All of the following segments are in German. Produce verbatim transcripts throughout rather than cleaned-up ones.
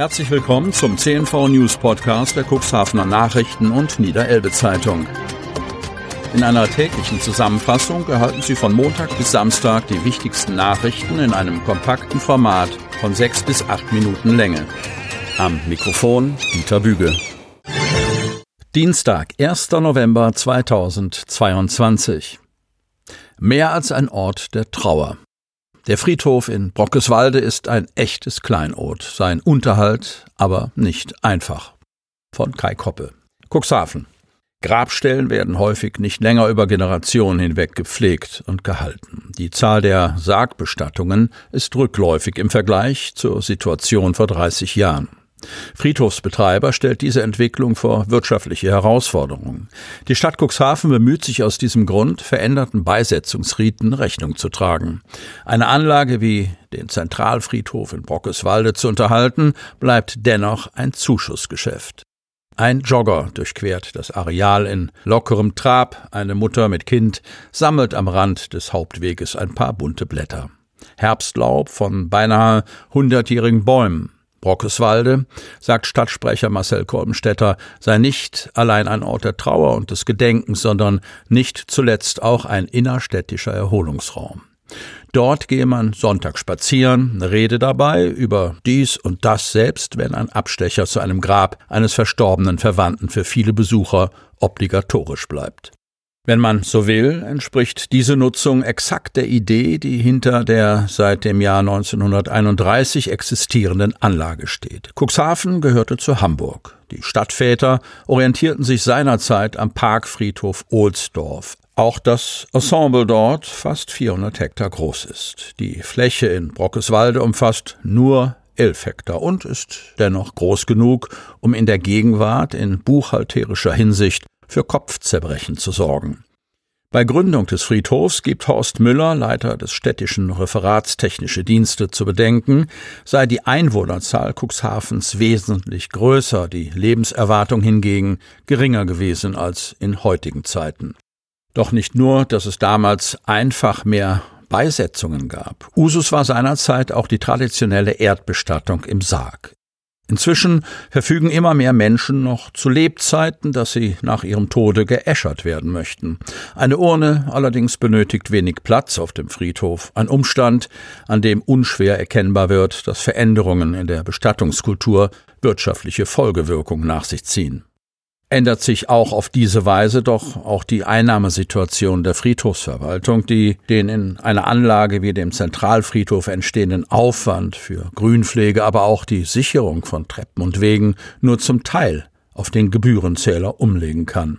Herzlich willkommen zum C N V News Podcast der Cuxhavener Nachrichten und Nieder-Elbe-Zeitung. In einer täglichen Zusammenfassung erhalten Sie von Montag bis Samstag die wichtigsten Nachrichten in einem kompakten Format von sechs bis acht Minuten Länge. Am Mikrofon Dieter Büge. Dienstag, erster November zweitausendzweiundzwanzig. Mehr als ein Ort der Trauer. Der Friedhof in Brockeswalde ist ein echtes Kleinod, sein Unterhalt aber nicht einfach. Von Kai Koppe. Cuxhaven. Grabstellen werden häufig nicht länger über Generationen hinweg gepflegt und gehalten. Die Zahl der Sargbestattungen ist rückläufig im Vergleich zur Situation vor dreißig Jahren. Friedhofsbetreiber stellt diese Entwicklung vor wirtschaftliche Herausforderungen. Die Stadt Cuxhaven bemüht sich aus diesem Grund, veränderten Beisetzungsriten Rechnung zu tragen. Eine Anlage wie den Zentralfriedhof in Brockeswalde zu unterhalten, bleibt dennoch ein Zuschussgeschäft. Ein Jogger durchquert das Areal in lockerem Trab, eine Mutter mit Kind sammelt am Rand des Hauptweges ein paar bunte Blätter. Herbstlaub von beinahe hundertjährigen Bäumen. Brockeswalde, sagt Stadtsprecher Marcel Kolbenstädter, sei nicht allein ein Ort der Trauer und des Gedenkens, sondern nicht zuletzt auch ein innerstädtischer Erholungsraum. Dort gehe man Sonntag spazieren, rede dabei über dies und das, selbst wenn ein Abstecher zu einem Grab eines verstorbenen Verwandten für viele Besucher obligatorisch bleibt. Wenn man so will, entspricht diese Nutzung exakt der Idee, die hinter der seit dem Jahr neunzehnhunderteinunddreißig existierenden Anlage steht. Cuxhaven gehörte zu Hamburg. Die Stadtväter orientierten sich seinerzeit am Parkfriedhof Ohlsdorf. Auch das Ensemble dort fast vierhundert Hektar groß ist. Die Fläche in Brockeswalde umfasst nur elf Hektar und ist dennoch groß genug, um in der Gegenwart in buchhalterischer Hinsicht für Kopfzerbrechen zu sorgen. Bei Gründung des Friedhofs gibt Horst Müller, Leiter des städtischen Referats Technische Dienste, zu bedenken, sei die Einwohnerzahl Cuxhavens wesentlich größer, die Lebenserwartung hingegen geringer gewesen als in heutigen Zeiten. Doch nicht nur, dass es damals einfach mehr Beisetzungen gab. Usus war seinerzeit auch die traditionelle Erdbestattung im Sarg. Inzwischen verfügen immer mehr Menschen noch zu Lebzeiten, dass sie nach ihrem Tode geäschert werden möchten. Eine Urne allerdings benötigt wenig Platz auf dem Friedhof. Ein Umstand, an dem unschwer erkennbar wird, dass Veränderungen in der Bestattungskultur wirtschaftliche Folgewirkungen nach sich ziehen. Ändert sich auch auf diese Weise doch auch die Einnahmesituation der Friedhofsverwaltung, die den in einer Anlage wie dem Zentralfriedhof entstehenden Aufwand für Grünpflege, aber auch die Sicherung von Treppen und Wegen nur zum Teil auf den Gebührenzähler umlegen kann.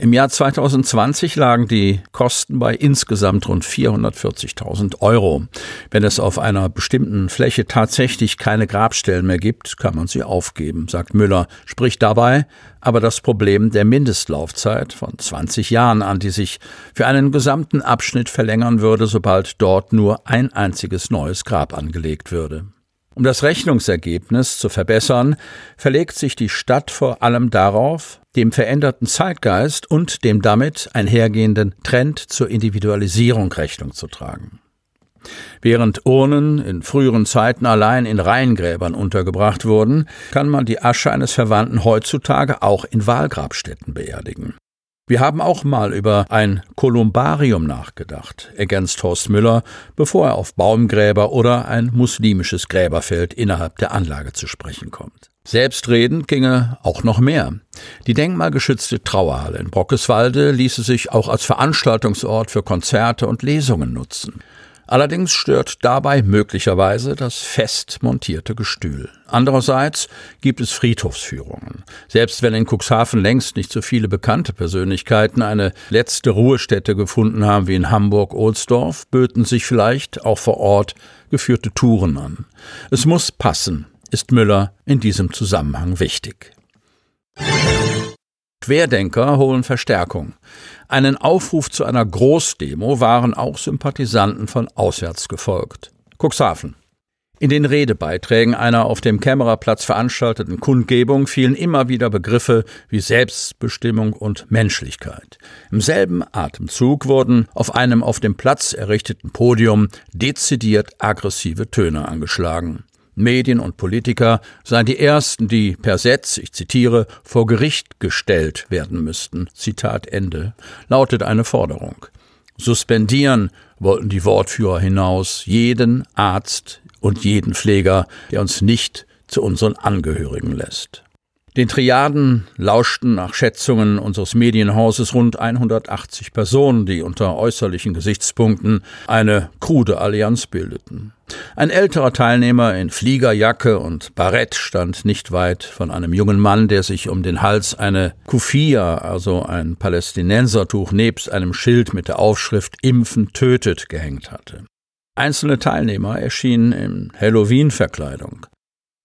Im Jahr zweitausendzwanzig lagen die Kosten bei insgesamt rund vierhundertvierzigtausend Euro. Wenn es auf einer bestimmten Fläche tatsächlich keine Grabstellen mehr gibt, kann man sie aufgeben, sagt Müller, spricht dabei aber das Problem der Mindestlaufzeit von zwanzig Jahren an, die sich für einen gesamten Abschnitt verlängern würde, sobald dort nur ein einziges neues Grab angelegt würde. Um das Rechnungsergebnis zu verbessern, verlegt sich die Stadt vor allem darauf, dem veränderten Zeitgeist und dem damit einhergehenden Trend zur Individualisierung Rechnung zu tragen. Während Urnen in früheren Zeiten allein in Reihengräbern untergebracht wurden, kann man die Asche eines Verwandten heutzutage auch in Wahlgrabstätten beerdigen. Wir haben auch mal über ein Kolumbarium nachgedacht, ergänzt Horst Müller, bevor er auf Baumgräber oder ein muslimisches Gräberfeld innerhalb der Anlage zu sprechen kommt. Selbstredend ginge auch noch mehr. Die denkmalgeschützte Trauerhalle in Brockeswalde ließe sich auch als Veranstaltungsort für Konzerte und Lesungen nutzen. Allerdings stört dabei möglicherweise das fest montierte Gestühl. Andererseits gibt es Friedhofsführungen. Selbst wenn in Cuxhaven längst nicht so viele bekannte Persönlichkeiten eine letzte Ruhestätte gefunden haben wie in Hamburg-Ohlsdorf, böten sich vielleicht auch vor Ort geführte Touren an. Es muss passen, ist Müller in diesem Zusammenhang wichtig. Querdenker holen Verstärkung. Einen Aufruf zu einer Großdemo waren auch Sympathisanten von auswärts gefolgt. Cuxhaven. In den Redebeiträgen einer auf dem Kämmererplatz veranstalteten Kundgebung fielen immer wieder Begriffe wie Selbstbestimmung und Menschlichkeit. Im selben Atemzug wurden auf einem auf dem Platz errichteten Podium dezidiert aggressive Töne angeschlagen. Medien und Politiker seien die Ersten, die per Setz, ich zitiere, vor Gericht gestellt werden müssten. Zitat Ende, lautet eine Forderung. Suspendieren wollten die Wortführer hinaus jeden Arzt und jeden Pfleger, der uns nicht zu unseren Angehörigen lässt. Den Triaden lauschten nach Schätzungen unseres Medienhauses rund hundertachtzig Personen, die unter äußerlichen Gesichtspunkten eine krude Allianz bildeten. Ein älterer Teilnehmer in Fliegerjacke und Barett stand nicht weit von einem jungen Mann, der sich um den Hals eine Kufia, also ein Palästinensertuch, nebst einem Schild mit der Aufschrift »Impfen tötet« gehängt hatte. Einzelne Teilnehmer erschienen in Halloween-Verkleidung.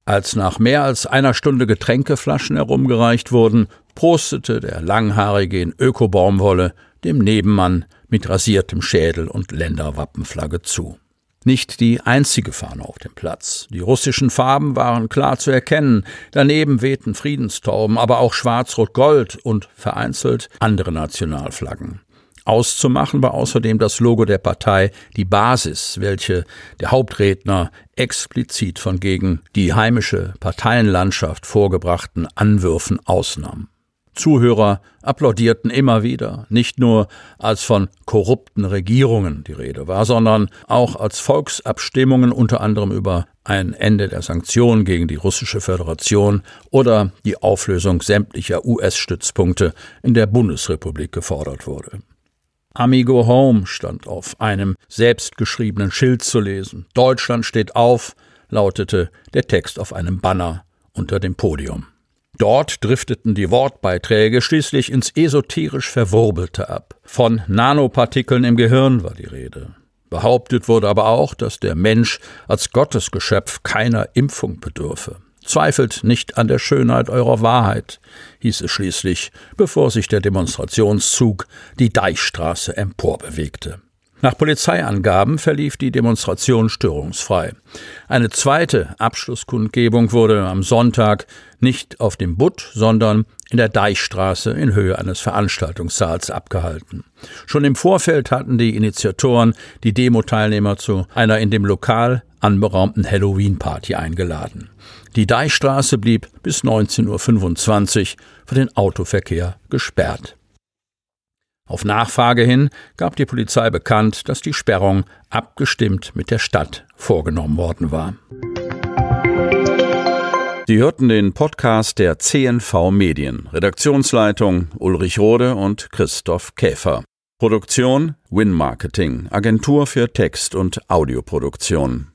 Als nach mehr als einer Stunde Getränkeflaschen herumgereicht wurden, prostete der Langhaarige in Ökobaumwolle dem Nebenmann mit rasiertem Schädel und Länderwappenflagge zu. Nicht die einzige Fahne auf dem Platz. Die russischen Farben waren klar zu erkennen. Daneben wehten Friedenstauben, aber auch Schwarz-Rot-Gold und vereinzelt andere Nationalflaggen. Auszumachen war außerdem das Logo der Partei, die Basis, welche der Hauptredner explizit von gegen die heimische Parteienlandschaft vorgebrachten Anwürfen ausnahm. Zuhörer applaudierten immer wieder, nicht nur als von korrupten Regierungen die Rede war, sondern auch als Volksabstimmungen unter anderem über ein Ende der Sanktionen gegen die Russische Föderation oder die Auflösung sämtlicher U S-Stützpunkte in der Bundesrepublik gefordert wurde. Amigo Home stand auf einem selbstgeschriebenen Schild zu lesen. Deutschland steht auf, lautete der Text auf einem Banner unter dem Podium. Dort drifteten die Wortbeiträge schließlich ins esoterisch Verwurbelte ab. Von Nanopartikeln im Gehirn war die Rede. Behauptet wurde aber auch, dass der Mensch als Gottesgeschöpf keiner Impfung bedürfe. Zweifelt nicht an der Schönheit eurer Wahrheit, hieß es schließlich, bevor sich der Demonstrationszug die Deichstraße emporbewegte. Nach Polizeiangaben verlief die Demonstration störungsfrei. Eine zweite Abschlusskundgebung wurde am Sonntag nicht auf dem Butt, sondern in der Deichstraße in Höhe eines Veranstaltungssaals abgehalten. Schon im Vorfeld hatten die Initiatoren die Demo-Teilnehmer zu einer in dem Lokal anberaumten Halloween-Party eingeladen. Die Deichstraße blieb bis neunzehn Uhr fünfundzwanzig für den Autoverkehr gesperrt. Auf Nachfrage hin gab die Polizei bekannt, dass die Sperrung abgestimmt mit der Stadt vorgenommen worden war. Sie hörten den Podcast der C N V Medien, Redaktionsleitung Ulrich Rode und Christoph Käfer. Produktion Win Marketing, Agentur für Text- und Audioproduktion.